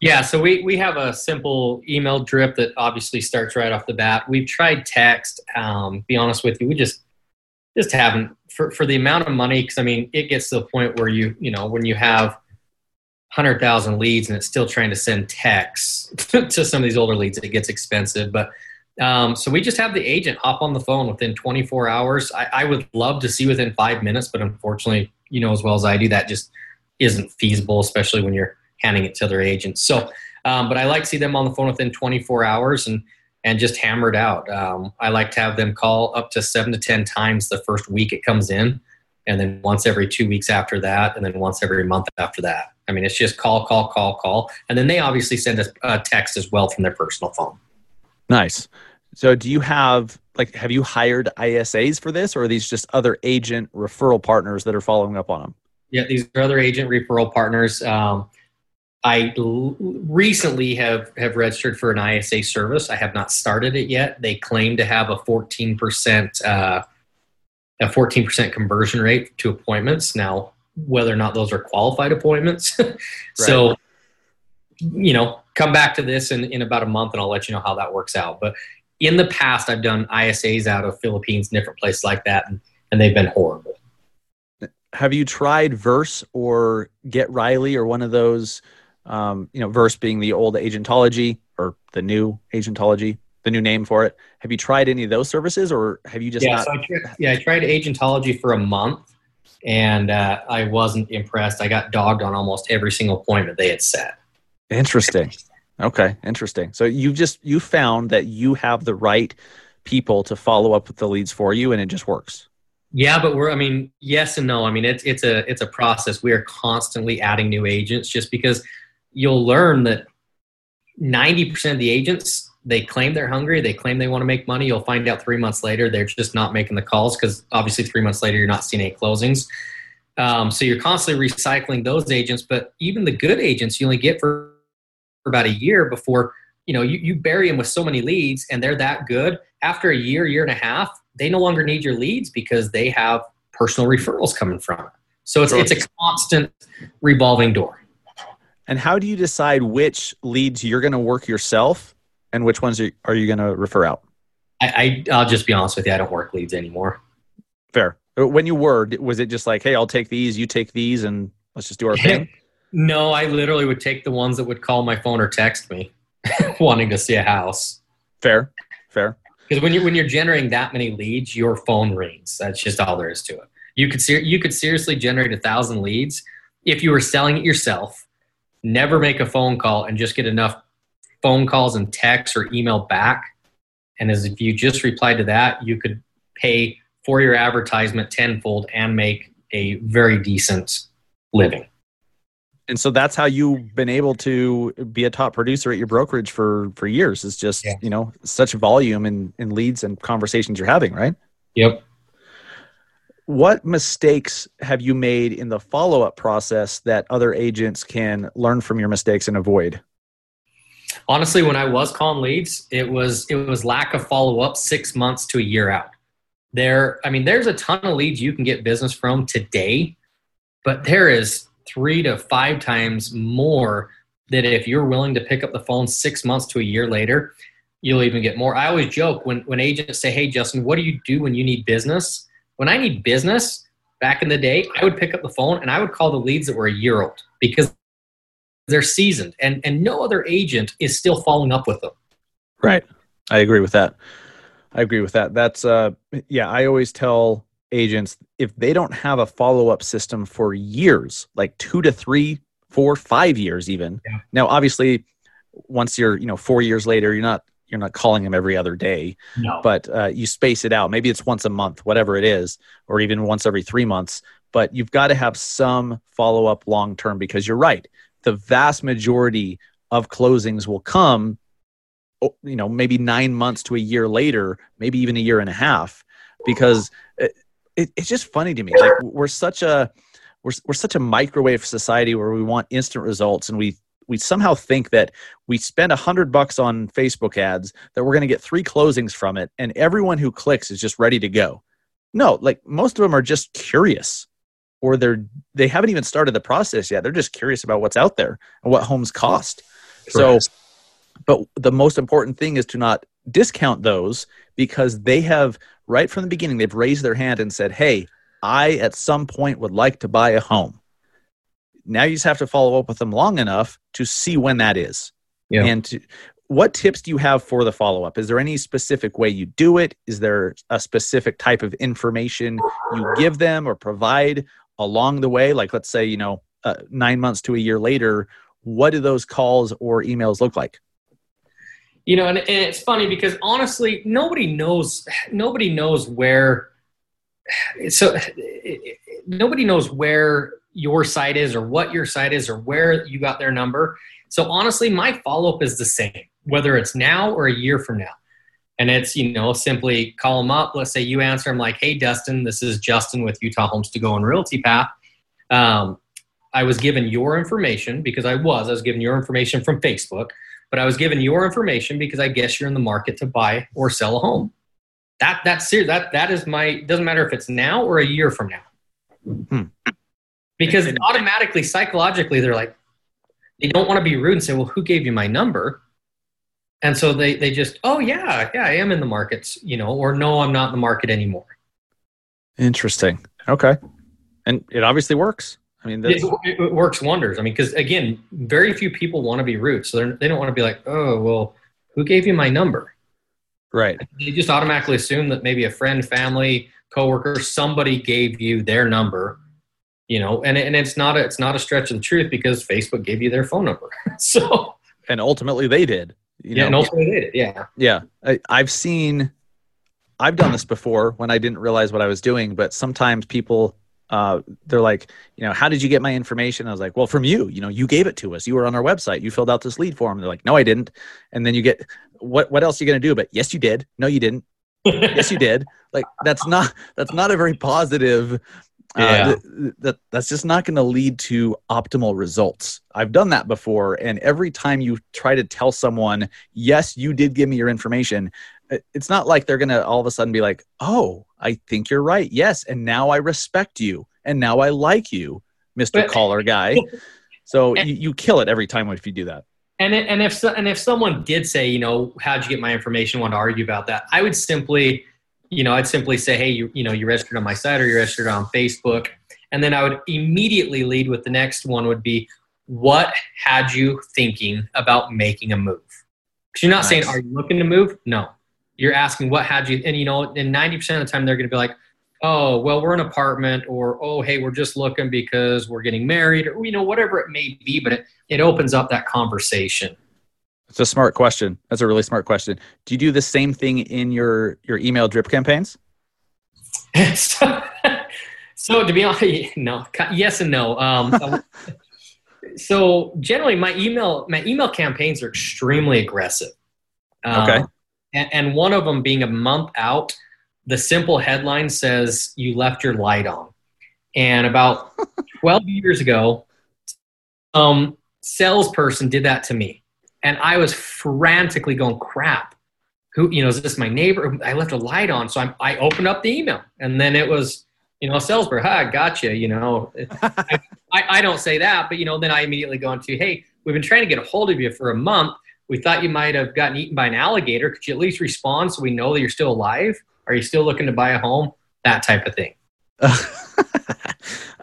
Yeah, so we, we have a simple email drip that obviously starts right off the bat. We've tried text. Um, be honest with you, we just just haven't for, for the amount of money. Because I mean, it gets to the point where you you know when you have hundred thousand leads and it's still trying to send texts to some of these older leads, it gets expensive. But um, so we just have the agent hop on the phone within twenty-four hours. I, I would love to see within five minutes, but unfortunately, you know as well as I do, that just isn't feasible, especially when you're handing it to other agents. So, um, but I like to see them on the phone within twenty-four hours and, and just hammer it out. Um, I like to have them call up to seven to ten times the first week it comes in. And then once every two weeks after that. And then once every month after that. I mean, it's just call, call, call, call. And then they obviously send us a text as well from their personal phone. Nice. So do you have, like, have you hired I S As for this, or are these just other agent referral partners that are following up on them? Yeah, these are other agent referral partners. Um, I l- recently have, have registered for an I S A service. I have not started it yet. They claim to have a fourteen percent uh, a fourteen percent conversion rate to appointments. Now, whether or not those are qualified appointments. So, right. you know, come back to this in, in about a month and I'll let you know how that works out. But in the past, I've done I S As out of Philippines and different places like that, and, and they've been horrible. Have you tried Verse or Get Riley or one of those? Um, you know, Verse being the old Agentology or the new Agentology, the new name for it. Have you tried any of those services, or have you just yeah, not? So I tried, yeah, I tried Agentology for a month, and uh, I wasn't impressed. I got dogged on almost every single point that they had said. Interesting. Okay, interesting. So you just you found that you have the right people to follow up with the leads for you, and it just works. Yeah, but we're, I mean, yes and no. I mean, it's it's a it's a process. We are constantly adding new agents just because you'll learn that ninety percent of the agents, they claim they're hungry. They claim they want to make money. You'll find out three months later, they're just not making the calls because obviously three months later, you're not seeing any closings. Um, so you're constantly recycling those agents, but even the good agents you only get for, for about a year before, you know, you, you bury them with so many leads and they're that good. After a year, year and a half, they no longer need your leads because they have personal referrals coming from it. So it's, it's a constant revolving door. And how do you decide which leads you're going to work yourself and which ones are, are you going to refer out? I, I, I'll just be honest with you. I don't work leads anymore. Fair. When you were, was it just like, hey, I'll take these, you take these, and let's just do our thing? No, I literally would take the ones that would call my phone or text me wanting to see a house. Fair, fair. Because when you when you're generating that many leads, your phone rings. That's just all there is to it. You could ser- you could seriously generate a thousand leads if you were selling it yourself. Never make a phone call and just get enough phone calls and texts or email back. And as if you just replied to that, you could pay for your advertisement tenfold and make a very decent living. And so that's how you've been able to be a top producer at your brokerage for, for years. It's just, yeah. you know, such volume in, in leads and conversations you're having, right? Yep. What mistakes have you made in the follow-up process that other agents can learn from your mistakes and avoid? Honestly, when I was calling leads, it was, it was lack of follow-up six months to a year out. There, I mean, there's a ton of leads you can get business from today, but there is three to five times more that if you're willing to pick up the phone six months to a year later, you'll even get more. I always joke when, when agents say, hey, Justin, what do you do when you need business? When I need business, back in the day, I would pick up the phone and I would call the leads that were a year old because they're seasoned and, and no other agent is still following up with them. Right. I agree with that. I agree with that. That's, uh, yeah, I always tell agents if they don't have a follow-up system for years, like two to three, four, five years even. Yeah. Now, obviously, once you're, you know, four years later, you're not You're not calling them every other day, no. but uh, you space it out. Maybe it's once a month, whatever it is, or even once every three months, but you've got to have some follow-up long-term because you're right. The vast majority of closings will come, you know, maybe nine months to a year later, maybe even a year and a half, because it, it, it's just funny to me. Like we're such a, we're, we're such a microwave society where we want instant results and we, we somehow think that we spend a hundred bucks on Facebook ads that we're going to get three closings from it. And everyone who clicks is just ready to go. No, like most of them are just curious or they're, they haven't even started the process yet. They're just curious about what's out there and what homes cost. Correct. So, but the most important thing is to not discount those because they have right from the beginning, they've raised their hand and said, hey, I at some point would like to buy a home. Now you just have to follow up with them long enough to see when that is. Yeah. And to, what tips do you have for the follow-up? Is there any specific way you do it? Is there a specific type of information you give them or provide along the way? Like let's say, you know, uh, nine months to a year later, what do those calls or emails look like? You know, and, and it's funny because honestly, nobody knows, nobody knows where, so nobody knows where, your site is or what your site is or where you got their number. So honestly, my follow-up is the same, whether it's now or a year from now. And it's, you know, simply call them up. Let's say you answer them like, hey, Dustin, this is Justin with Utah Homes to Go and Realty Path. Um, I was given your information because I was, I was given your information from Facebook, but I was given your information because I guess you're in the market to buy or sell a home. That, that's serious. That, that is my, doesn't matter if it's now or a year from now. Hmm. Because automatically, psychologically, they're like, they don't want to be rude and say, well, who gave you my number? And so they they just, oh, yeah, yeah, I am in the markets, you know, or no, I'm not in the market anymore. Interesting. Okay. And it obviously works. I mean, it, it works wonders. I mean, because again, very few people want to be rude. So they don't want to be like, oh, well, who gave you my number? Right. They just automatically assume that maybe a friend, family, coworker, somebody gave you their number. You know, and and it's not a, it's not a stretch of the truth because Facebook gave you their phone number. So and ultimately they did. You yeah, know? and ultimately they did. Yeah, yeah. I, I've seen, I've done this before when I didn't realize what I was doing. But sometimes people, uh, they're like, you know, how did you get my information? I was like, well, from you. You know, you gave it to us. You were on our website. You filled out this lead form. They're like, no, I didn't. And then you get what? What else are you gonna do? But yes, you did. No, you didn't. Yes, you did. Like that's not that's not a very positive. Yeah. Uh, th- th- that's just not going to lead to optimal results. I've done that before. And every time you try to tell someone, yes, you did give me your information, it's not like they're going to all of a sudden be like, oh, I think you're right. Yes. And now I respect you. And now I like you, Mister But, caller guy. So and, you, you kill it every time if you do that. And it, and if so, and if someone did say, you know, how'd you get my information? Want to argue about that? I would simply... You know, I'd simply say, hey, you you know, you registered on my site or you registered on Facebook. And then I would immediately lead with the next one would be, what had you thinking about making a move? Because you're not nice. saying, are you looking to move? No. You're asking what had you, and you know, and ninety percent of the time they're going to be like, oh, well, we're an apartment or, oh, hey, we're just looking because we're getting married or, you know, whatever it may be, but it, it opens up that conversation. It's a smart question. That's a really smart question. Do you do the same thing in your, your email drip campaigns? so, so to be honest, no, yes and no. Um, so generally my email, my email campaigns are extremely aggressive. Um, okay. And, and one of them being a month out, the simple headline says you left your light on. And about twelve years ago, um, salesperson did that to me. And I was frantically going, crap, who, you know, is this my neighbor? I left a light on. So I'm, I opened up the email and then it was, you know, Salesburg, ha, gotcha. You know, I, I, I don't say that, but you know, then I immediately go into, hey, we've been trying to get a hold of you for a month. We thought you might have gotten eaten by an alligator. Could you at least respond so we know that you're still alive? Are you still looking to buy a home? That type of thing. Uh,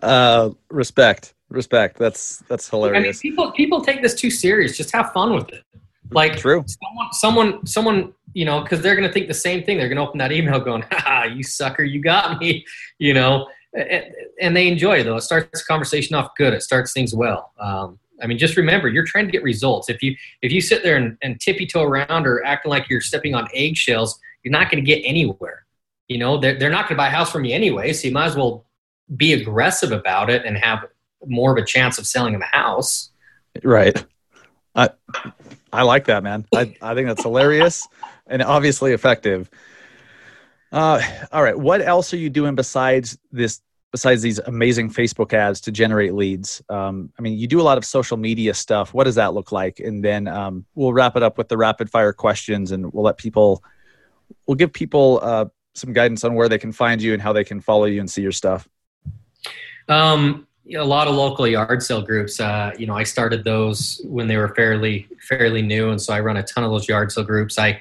uh, respect, respect. That's that's hilarious. I mean, people people take this too serious. Just have fun with it. Like True. Someone, someone, someone, you know, because they're going to think the same thing. They're going to open that email going, "Ha, you sucker, you got me," you know. And, and they enjoy it, though. It starts the conversation off good. It starts things well. Um, I mean, just remember, you're trying to get results. If you if you sit there and, and tippy-toe around or acting like you're stepping on eggshells, you're not going to get anywhere. You know, they're, they're not going to buy a house from you anyway, so you might as well be aggressive about it and have more of a chance of selling them a house. Right. I I like that, man. I, I think that's hilarious and obviously effective. Uh, all right. What else are you doing besides this? Besides these amazing Facebook ads to generate leads? Um, I mean, you do a lot of social media stuff. What does that look like? And then um, we'll wrap it up with the rapid fire questions, and we'll let people, we'll give people uh, some guidance on where they can find you and how they can follow you and see your stuff. Um, you know, a lot of local yard sale groups. Uh, you know, I started those when they were fairly, fairly new. And so I run a ton of those yard sale groups. I,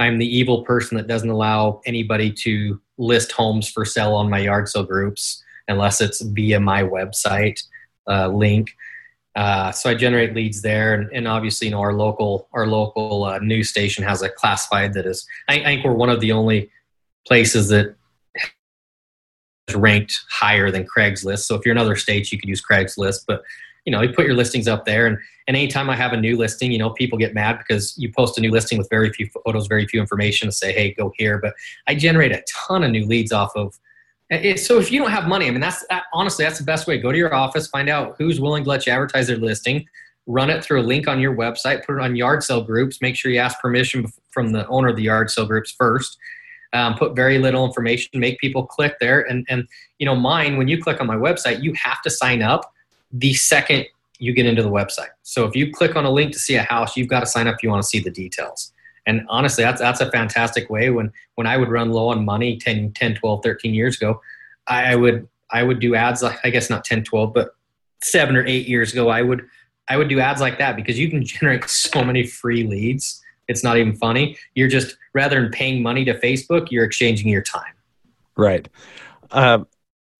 I'm the evil person that doesn't allow anybody to list homes for sale on my yard sale groups, unless it's via my website uh, link. Uh, so I generate leads there. And, and obviously, you know, our local our local uh, news station has a classified that is, I, I think we're one of the only places that is ranked higher than Craigslist. So if you're in other states, you could use Craigslist. But, you know, you put your listings up there. And, and anytime I have a new listing, you know, people get mad because you post a new listing with very few photos, very few information to say, hey, go here. But I generate a ton of new leads off of. So if you don't have money, I mean, that's that, honestly, that's the best way. Go to your office, find out who's willing to let you advertise their listing, run it through a link on your website, put it on yard sale groups, make sure you ask permission from the owner of the yard sale groups first, um, put very little information, make people click there. And, and, you know, mine, when you click on my website, you have to sign up the second you get into the website. So if you click on a link to see a house, you've got to sign up if you want to see the details. And honestly, that's that's a fantastic way. When when I would run low on money ten, twelve, thirteen years ago, I would I would do ads, like, I guess not ten, twelve, but seven or eight years ago, I would I would do ads like that because you can generate so many free leads. It's not even funny. You're just, rather than paying money to Facebook, you're exchanging your time. Right. Um,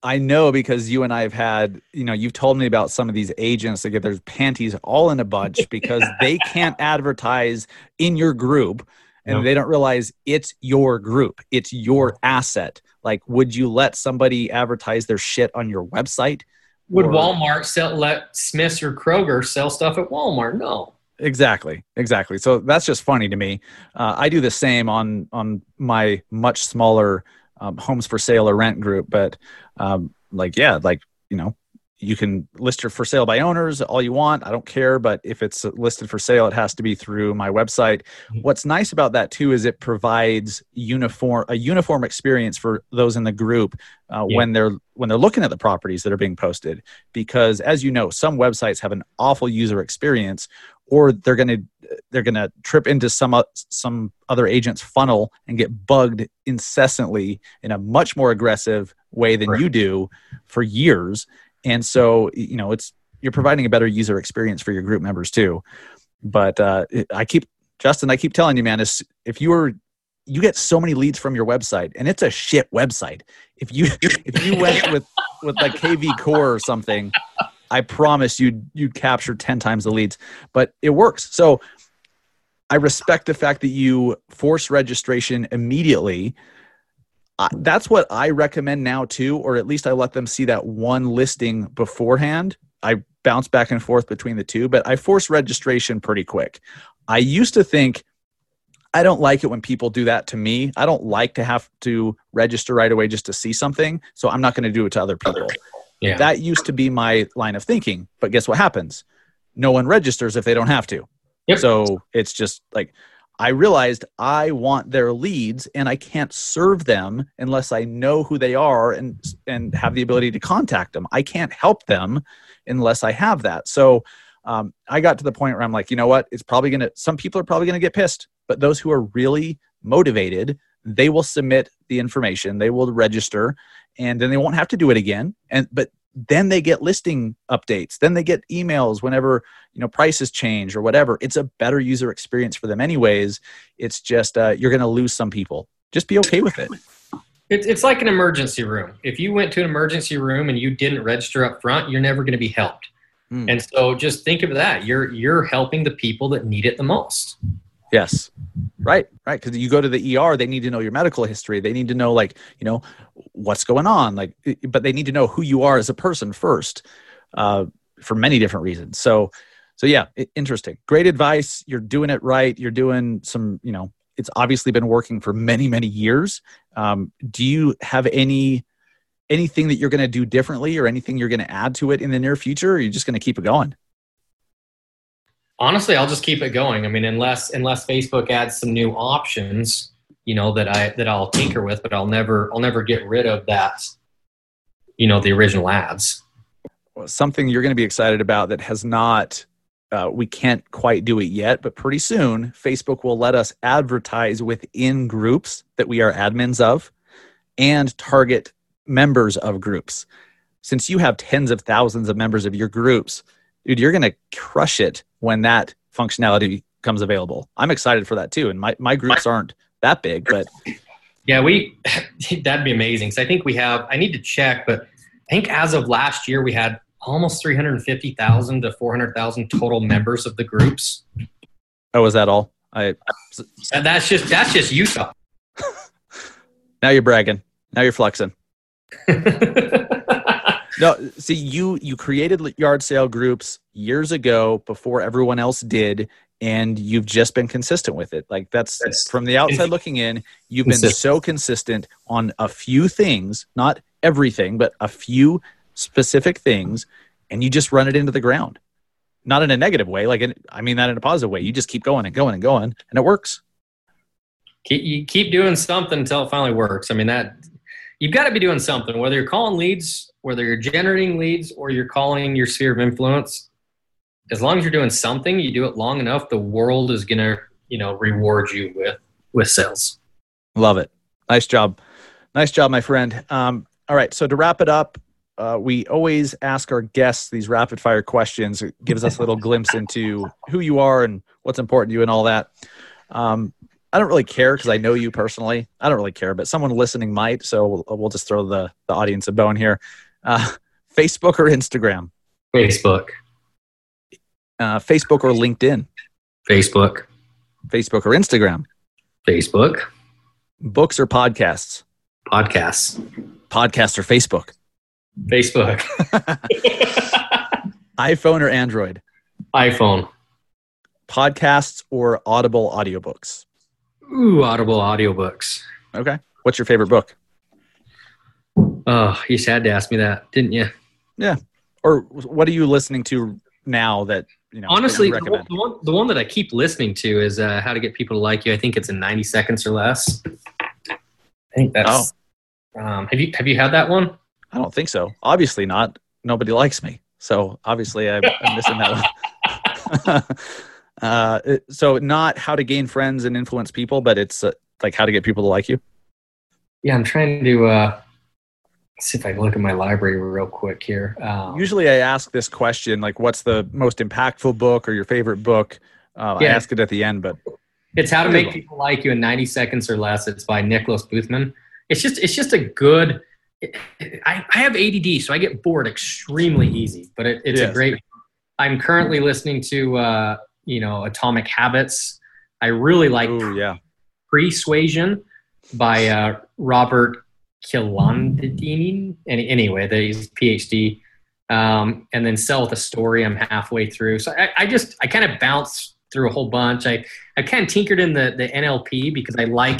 I know because you and I have had, you know, you've told me about some of these agents that get their panties all in a bunch because they can't advertise in your group and nope. They don't realize it's your group. It's your asset. Like, would you let somebody advertise their shit on your website? Would or, Walmart sell, let Smith's or Kroger sell stuff at Walmart? No. Exactly. Exactly. So that's just funny to me. Uh, I do the same on, on my much smaller Um, homes for sale or rent group, but um, like, yeah, like, you know, you can list your for sale by owners all you want. I don't care, but if it's listed for sale, it has to be through my website. What's nice about that too, is it provides uniform, a uniform experience for those in the group uh, yeah. when they're, when they're looking at the properties that are being posted, because as you know, some websites have an awful user experience, or they're going to, they're going to trip into some, uh, some other agent's funnel and get bugged incessantly in a much more aggressive way than right. you do for years. And so, you know, it's, you're providing a better user experience for your group members too. But uh, I keep, Justin, I keep telling you, man, is if you were, you get so many leads from your website and it's a shit website. If you, if you went with, with like K V Core or something, I promise you'd, you'd capture ten times the leads, but it works. So I respect the fact that you force registration immediately. Uh, that's what I recommend now too, or at least I let them see that one listing beforehand. I bounce back and forth between the two, but I force registration pretty quick. I used to think I don't like it when people do that to me. I don't like to have to register right away just to see something. So I'm not going to do it to other people. Yeah. That used to be my line of thinking, but guess what happens? No one registers if they don't have to. Yep. So it's just like, I realized I want their leads and I can't serve them unless I know who they are and and have the ability to contact them. I can't help them unless I have that. So um, I got to the point where I'm like, you know what? It's probably going to, some people are probably going to get pissed, but those who are really motivated, they will submit the information, they will register, and then they won't have to do it again. And but then they get listing updates. Then they get emails whenever, you know, prices change or whatever. It's a better user experience for them anyways. It's just, uh, you're going to lose some people. Just be okay with it. It's like an emergency room. If you went to an emergency room and you didn't register up front, you're never going to be helped. Mm. And so just think of that. You're, you're helping the people that need it the most. Yes. Right. Right. Because you go to the E R, they need to know your medical history. They need to know, like, you know, what's going on. Like, but they need to know who you are as a person first, uh, for many different reasons. So, so yeah, it, interesting. Great advice. You're doing it right. You're doing some, you know, it's obviously been working for many, many years. Um, do you have any, anything that you're going to do differently or anything you're going to add to it in the near future? Or you're just going to keep it going? Honestly, I'll just keep it going. I mean, unless unless Facebook adds some new options, you know, that I that I'll tinker with, but I'll never I'll never get rid of that, you know, the original ads. Something you're going to be excited about that has not, uh, we can't quite do it yet, but pretty soon Facebook will let us advertise within groups that we are admins of, and target members of groups. Since you have tens of thousands of members of your groups, dude, you're going to crush it when that functionality comes available. I'm excited for that too. And my, my groups aren't that big, but yeah, we, that'd be amazing. So I think we have, I need to check, but I think as of last year, we had almost three hundred fifty thousand to four hundred thousand total members of the groups. Oh, is that all? I, that's just, that's just Utah. Now you're bragging. Now you're flexing. No, see, you you created yard sale groups years ago before everyone else did, and you've just been consistent with it. Like that's, that's from the outside looking in, you've been so consistent on a few things, not everything, but a few specific things, and you just run it into the ground. Not in a negative way, like in, I mean that in a positive way. You just keep going and going and going, and it works. Keep, you keep doing something until it finally works. I mean that you've got to be doing something, whether you're calling leads, whether you're generating leads or you're calling your sphere of influence, as long as you're doing something, you do it long enough, the world is going to, you know, reward you with, with sales. Love it. Nice job. Nice job, my friend. Um, all right. So to wrap it up, uh, we always ask our guests these rapid fire questions. It gives us a little glimpse into who you are and what's important to you and all that. Um, I don't really care because I know you personally. I don't really care, but someone listening might. So we'll, we'll just throw the, the audience a bone here. Uh, Facebook or Instagram? Facebook. Uh, Facebook or LinkedIn? Facebook. Facebook or Instagram? Facebook. Books or podcasts? Podcasts. Podcasts or Facebook? Facebook. iPhone or Android? iPhone. Podcasts or Audible audiobooks? Ooh, Audible audiobooks. Okay. What's your favorite book? Oh, you had to ask me that, didn't you? Yeah. Or what are you listening to now that, you know? Honestly, the one, the, one, the one that I keep listening to is uh, How to Get People to Like You. I think it's in ninety seconds or less. I think that's... Oh. Um, have you have you had that one? I don't think so. Obviously not. Nobody likes me. So obviously I'm, I'm missing that one. uh, so not How to Gain Friends and Influence People, but it's uh, like How to Get People to Like You? Yeah, I'm trying to... Uh... Let's see if I can look at my library real quick here. Um, Usually I ask this question, like what's the most impactful book or your favorite book? Uh, yeah. I ask it at the end, but it's How to Make People Like You in ninety seconds or Less. It's by Nicholas Boothman. It's just, it's just a good, it, I, I have A D D, so I get bored extremely easy, but it, it's yes. a great, I'm currently listening to, uh, you know, Atomic Habits. I really like Ooh, yeah. Persuasion by uh, Robert Cialdini, anyway, he's PhD, um, and then Sell With a Story. I'm halfway through, so I, I just I kind of bounce through a whole bunch. I, I kind of tinkered in the, the N L P because I like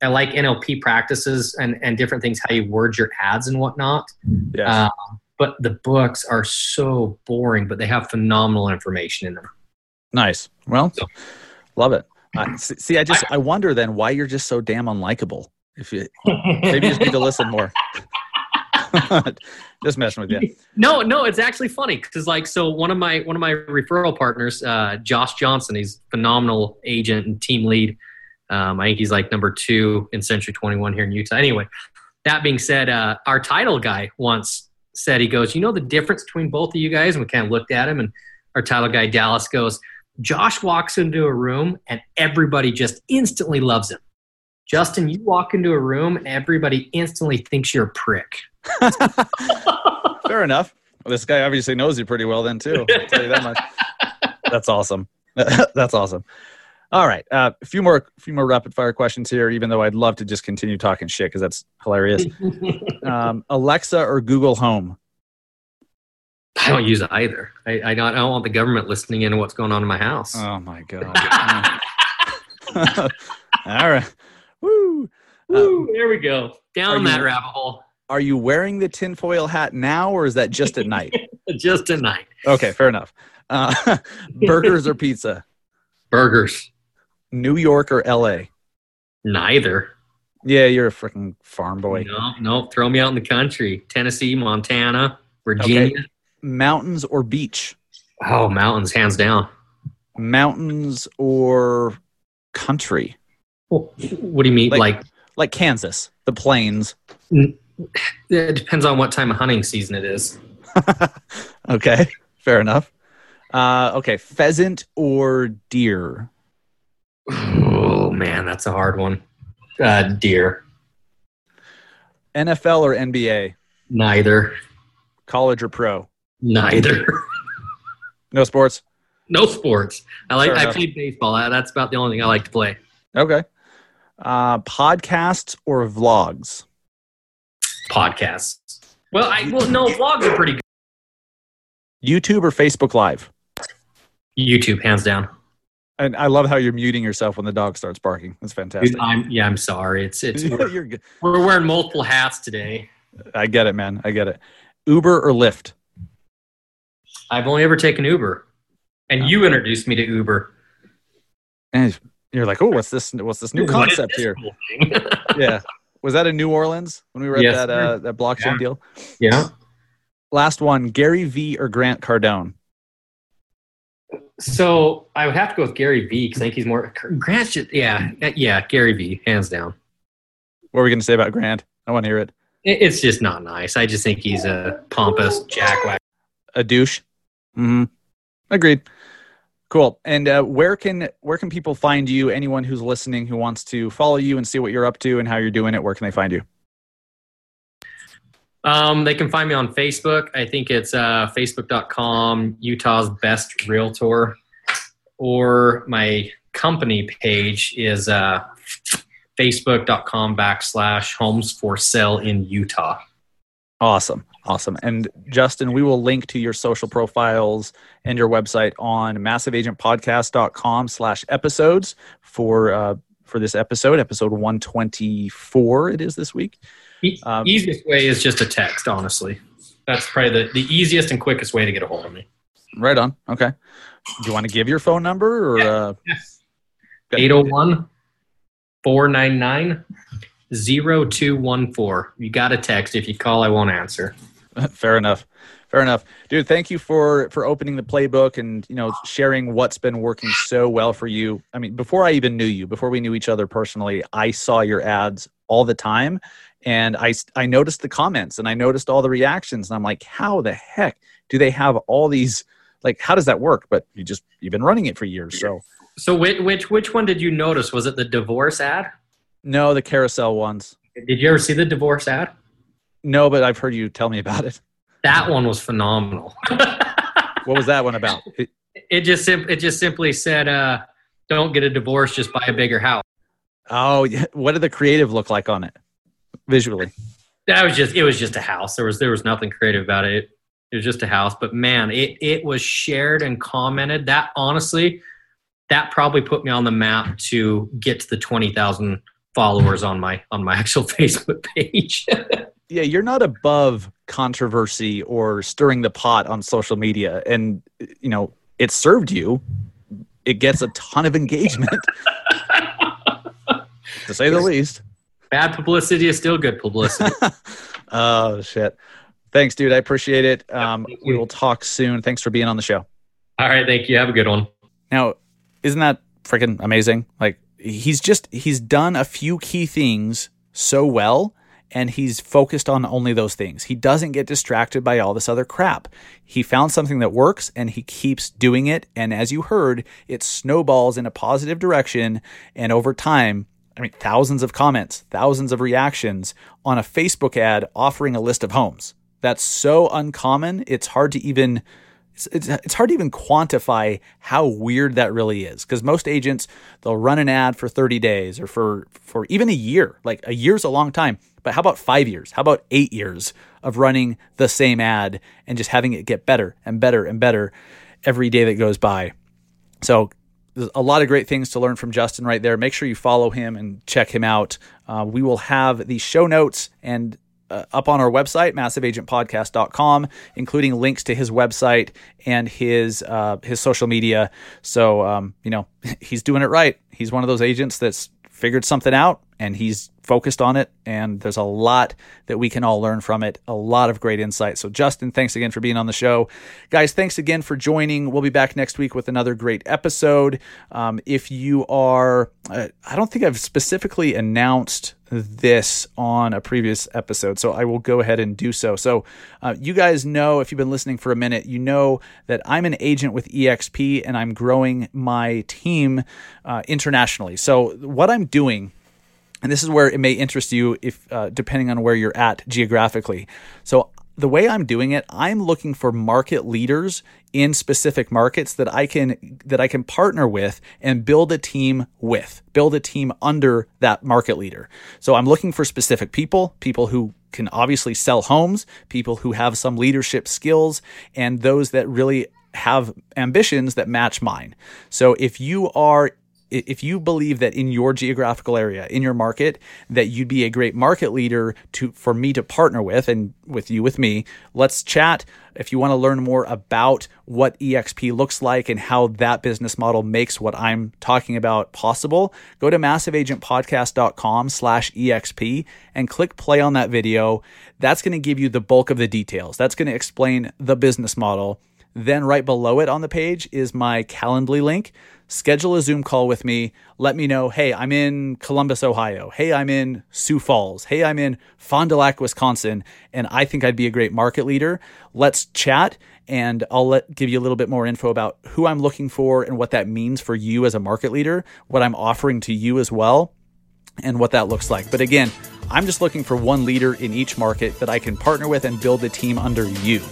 I like N L P practices and, and different things, how you word your ads and whatnot. Yes. Uh, but the books are so boring, but they have phenomenal information in them. Nice. Well, so, love it. Uh, see, I just I, I wonder then why you're just so damn unlikable. If you maybe you just need to listen more. Just messing with you. No, no, it's actually funny because like so one of my one of my referral partners, uh, Josh Johnson, he's a phenomenal agent and team lead. Um, I think he's like number two in Century twenty-one here in Utah. Anyway, that being said, uh, our title guy once said, he goes, you know the difference between both of you guys? And we kind of looked at him, and our title guy, Dallas, goes, Josh walks into a room and everybody just instantly loves him. Justin, you walk into a room and everybody instantly thinks you're a prick. Fair enough. Well, this guy obviously knows you pretty well then too. I'll tell you that much. That's awesome. That's awesome. All right. Uh, a few more, a few more rapid fire questions here, even though I'd love to just continue talking shit because that's hilarious. um, Alexa or Google Home? I don't use either. I, I, don't, I don't want the government listening in to what's going on in my house. Oh my God. All right. Woo. Woo. Um, there we go. Down you, that rabbit hole. Are you wearing the tinfoil hat now or is that just at night? Just at night. Okay. Fair enough. Uh, burgers or pizza? Burgers. New York or L A? Neither. Yeah, you're a freaking farm boy. No, no, throw me out in the country. Tennessee, Montana, Virginia. Okay. Mountains or beach? Oh, mountains, hands down. Mountains or country? Well, what do you mean? Like, like, like Kansas, the plains. It depends on what time of hunting season it is. Okay, fair enough. Uh, okay, pheasant or deer? Oh, man, that's a hard one. Uh, deer. N F L or N B A? Neither. College or pro? Neither. No sports? No sports. I like. Sure I played baseball. That's about the only thing I like to play. Okay. Uh, podcasts or vlogs? Podcasts. Well, I well no, vlogs are pretty good. YouTube or Facebook Live? YouTube, hands down. And I love how you're muting yourself when the dog starts barking. That's fantastic. I'm, yeah, I'm sorry. It's it's we're, you're good. We're wearing multiple hats today. I get it, man. I get it. Uber or Lyft? I've only ever taken Uber, and okay. You introduced me to Uber. And you're like, oh, what's this? What's this new concept this here? Yeah, was that in New Orleans when we were at yes, that uh, that blockchain yeah. deal? Yeah. Last one, Gary Vee or Grant Cardone? So I would have to go with Gary Vee because I think he's more Grant. Just, yeah, yeah, Gary Vee, hands down. What are we going to say about Grant? I want to hear it. It's just not nice. I just think he's a pompous jackwagon, a douche. Mm-hmm. Agreed. Cool. And uh, where can where can people find you? Anyone who's listening who wants to follow you and see what you're up to and how you're doing it, where can they find you? Um, they can find me on Facebook. I think it's uh, facebook dot com, Utah's Best Realtor. Or my company page is uh, facebook dot com backslash homes for sale in Utah. Awesome. Awesome. And Justin, we will link to your social profiles and your website on massiveagentpodcast.com slash episodes for uh, for this episode, episode one twenty-four it is this week. Um, easiest way is just a text, honestly. That's probably the, the easiest and quickest way to get a hold of me. Right on. Okay. Do you want to give your phone number? Or, yeah. uh, yes. eight oh one, four nine nine, zero two one four. You got a text. If you call, I won't answer. Fair enough. Fair enough. Dude, thank you for, for opening the playbook and, you know, sharing what's been working so well for you. I mean, before I even knew you, before we knew each other personally, I saw your ads all the time. And I, I noticed the comments and I noticed all the reactions. And I'm like, how the heck do they have all these? Like, how does that work? But you just, you've been running it for years. So, so which, which, which one did you notice? Was it the divorce ad? No, the carousel ones. Did you ever see the divorce ad? No, but I've heard you tell me about it. That one was phenomenal. What was that one about? It, it just sim- it just simply said, uh, don't get a divorce, just buy a bigger house. Oh, yeah. What did the creative look like on it? Visually, that was just it was just a house. There was there was nothing creative about it. It, it was just a house. But man, it it was shared and commented. That honestly, that probably put me on the map to get to the twenty thousand followers on my on my actual Facebook page. Yeah, you're not above controversy or stirring the pot on social media, and you know it served you. It gets a ton of engagement, to say the least. Bad publicity is still good publicity. Oh, shit. Thanks, dude. I appreciate it. Um, yeah, we will talk soon. Thanks for being on the show. All right. Thank you. Have a good one. Now, isn't that freaking amazing? Like, he's just, he's done a few key things so well, and he's focused on only those things. He doesn't get distracted by all this other crap. He found something that works, and he keeps doing it. And as you heard, it snowballs in a positive direction. And over time, I mean, thousands of comments, thousands of reactions on a Facebook ad offering a list of homes. That's so uncommon, it's hard to even it's, it's, it's hard to even quantify how weird that really is. Because most agents, they'll run an ad for thirty days or for for even a year. Like, a year's a long time. But how about five years? How about eight years of running the same ad and just having it get better and better and better every day that goes by? So there's a lot of great things to learn from Justin right there. Make sure you follow him and check him out. Uh, we will have the show notes and uh, up on our website, massive agent podcast dot com, including links to his website and his uh, his social media. So, um, you know, he's doing it right. He's one of those agents that's figured something out, and he's focused on it, and there's a lot that we can all learn from it, a lot of great insight. So Justin, thanks again for being on the show. Guys, thanks again for joining. We'll be back next week with another great episode. Um, if you are, uh, I don't think I've specifically announced this on a previous episode, so I will go ahead and do so. So uh, you guys know, if you've been listening for a minute, you know that I'm an agent with eXp, and I'm growing my team uh, internationally. So what I'm doing, and this is where it may interest you, if uh, depending on where you're at geographically. So the way I'm doing it, I'm looking for market leaders in specific markets that I can that I can partner with and build a team with, build a team under that market leader. So I'm looking for specific people, people who can obviously sell homes, people who have some leadership skills, and those that really have ambitions that match mine. So if you are If you believe that in your geographical area, in your market, that you'd be a great market leader to for me to partner with, and with you, with me, let's chat. If you want to learn more about what eXp looks like and how that business model makes what I'm talking about possible, go to massive agent podcast dot com slash E X P and click play on that video. That's going to give you the bulk of the details. That's going to explain the business model. Then right below it on the page is my Calendly link. Schedule a Zoom call with me. Let me know, hey, I'm in Columbus, Ohio. Hey, I'm in Sioux Falls. Hey, I'm in Fond du Lac, Wisconsin, and I think I'd be a great market leader. Let's chat, and I'll let, give you a little bit more info about who I'm looking for and what that means for you as a market leader, what I'm offering to you as well, and what that looks like. But again, I'm just looking for one leader in each market that I can partner with and build a team under you.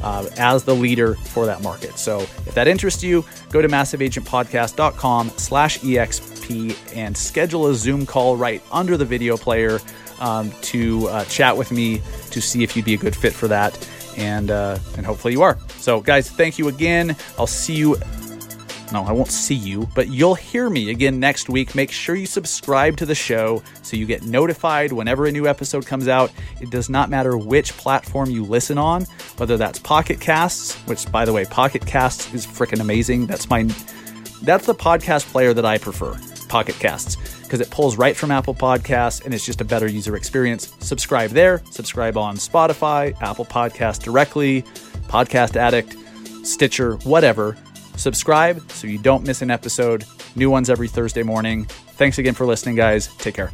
Uh, as the leader for that market. So if that interests you, go to massive agent podcast dot com slash E X P and schedule a Zoom call right under the video player um, to uh, chat with me to see if you'd be a good fit for that. And, uh, and hopefully you are. So guys, thank you again. I'll see you. No, I won't see you, but you'll hear me again next week. Make sure you subscribe to the show so you get notified whenever a new episode comes out. It does not matter which platform you listen on, whether that's Pocket Casts, which, by the way, Pocket Casts is freaking amazing. That's my, that's the podcast player that I prefer, Pocket Casts, because it pulls right from Apple Podcasts, and it's just a better user experience. Subscribe there. Subscribe on Spotify, Apple Podcasts directly, Podcast Addict, Stitcher, whatever. Subscribe so you don't miss an episode. New ones every Thursday morning. Thanks again for listening, guys. Take care.